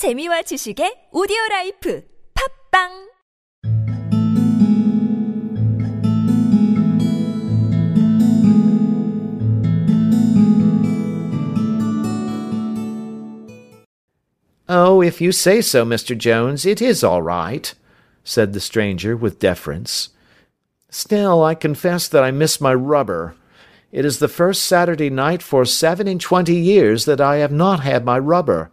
재미와 지식의 오디오라이프 팝빵! Oh, if you say so, Mr. Jones, it is all right, said the stranger with deference. Still, I confess that I miss my rubber. It is the first Saturday night for 7 and 20 years that I have not had my rubber.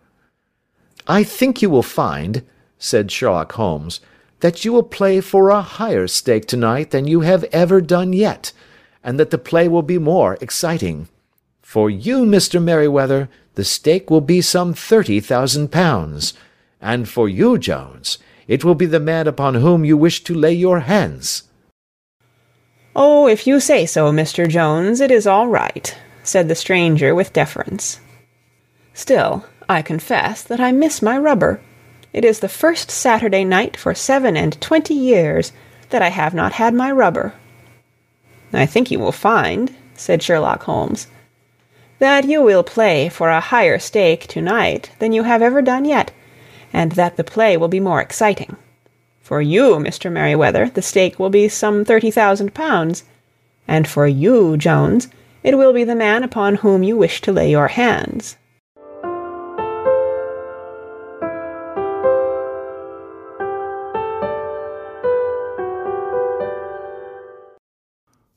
I think you will find, said Sherlock Holmes, that you will play for a higher stake tonight than you have ever done yet, and that the play will be more exciting. For you, Mr. Merryweather, the stake will be some £30,000, and for you, Jones, it will be the man upon whom you wish to lay your hands. Oh, if you say so, Mr. Jones, it is all right, said the stranger with deference. Still, I confess that I miss my rubber. It is the first Saturday night for 7 and 20 years that I have not had my rubber. I think you will find, said Sherlock Holmes, that you will play for a higher stake tonight than you have ever done yet, and that the play will be more exciting. For you, Mr. Merryweather, the stake will be some £30,000, and for you, Jones, it will be the man upon whom you wish to lay your hands.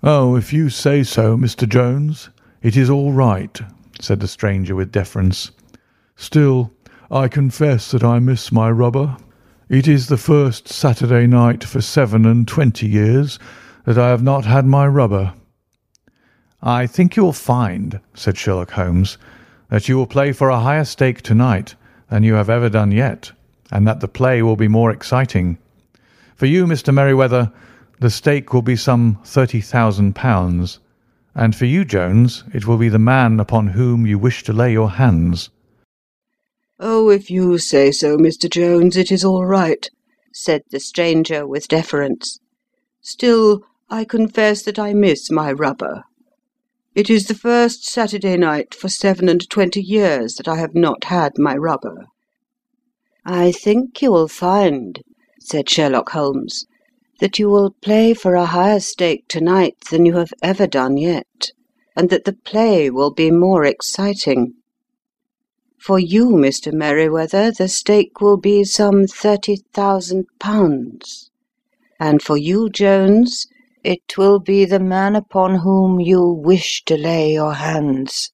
Oh, if you say so, Mr. Jones, it is all right, said the stranger with deference. Still, I confess that I miss my rubber. It is the first Saturday night for 7 and 20 years that I have not had my rubber. I think you'll find, said Sherlock Holmes, that you will play for a higher stake tonight than you have ever done yet, and that the play will be more exciting. For you, Mr. Merryweather, the stake will be some £30,000, and for you, Jones, it will be the man upon whom you wish to lay your hands. Oh, if you say so, Mr. Jones, it is all right, said the stranger with deference. Still, I confess that I miss my rubber. It is the first Saturday night for 7 and 20 years that I have not had my rubber. I think you will find, said Sherlock Holmes, that you will play for a higher stake tonight than you have ever done yet, and that the play will be more exciting. For you, Mr. Merryweather, the stake will be some £30,000, and for you, Jones, it will be the man upon whom you wish to lay your hands.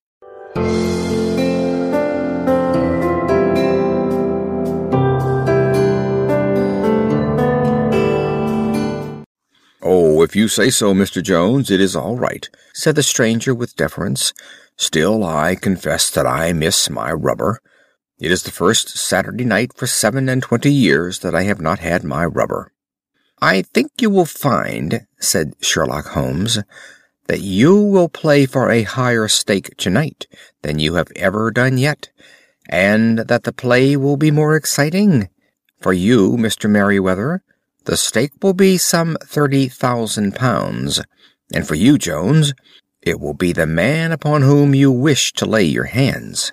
Oh, if you say so, Mr. Jones, it is all right, said the stranger with deference. Still, I confess that I miss my rubber. It is the first Saturday night for 7 and 20 years that I have not had my rubber. I think you will find, said Sherlock Holmes, that you will play for a higher stake tonight than you have ever done yet, and that the play will be more exciting. For you, Mr. Merryweather, the stake will be some £30,000, and for you, Jones, it will be the man upon whom you wish to lay your hands.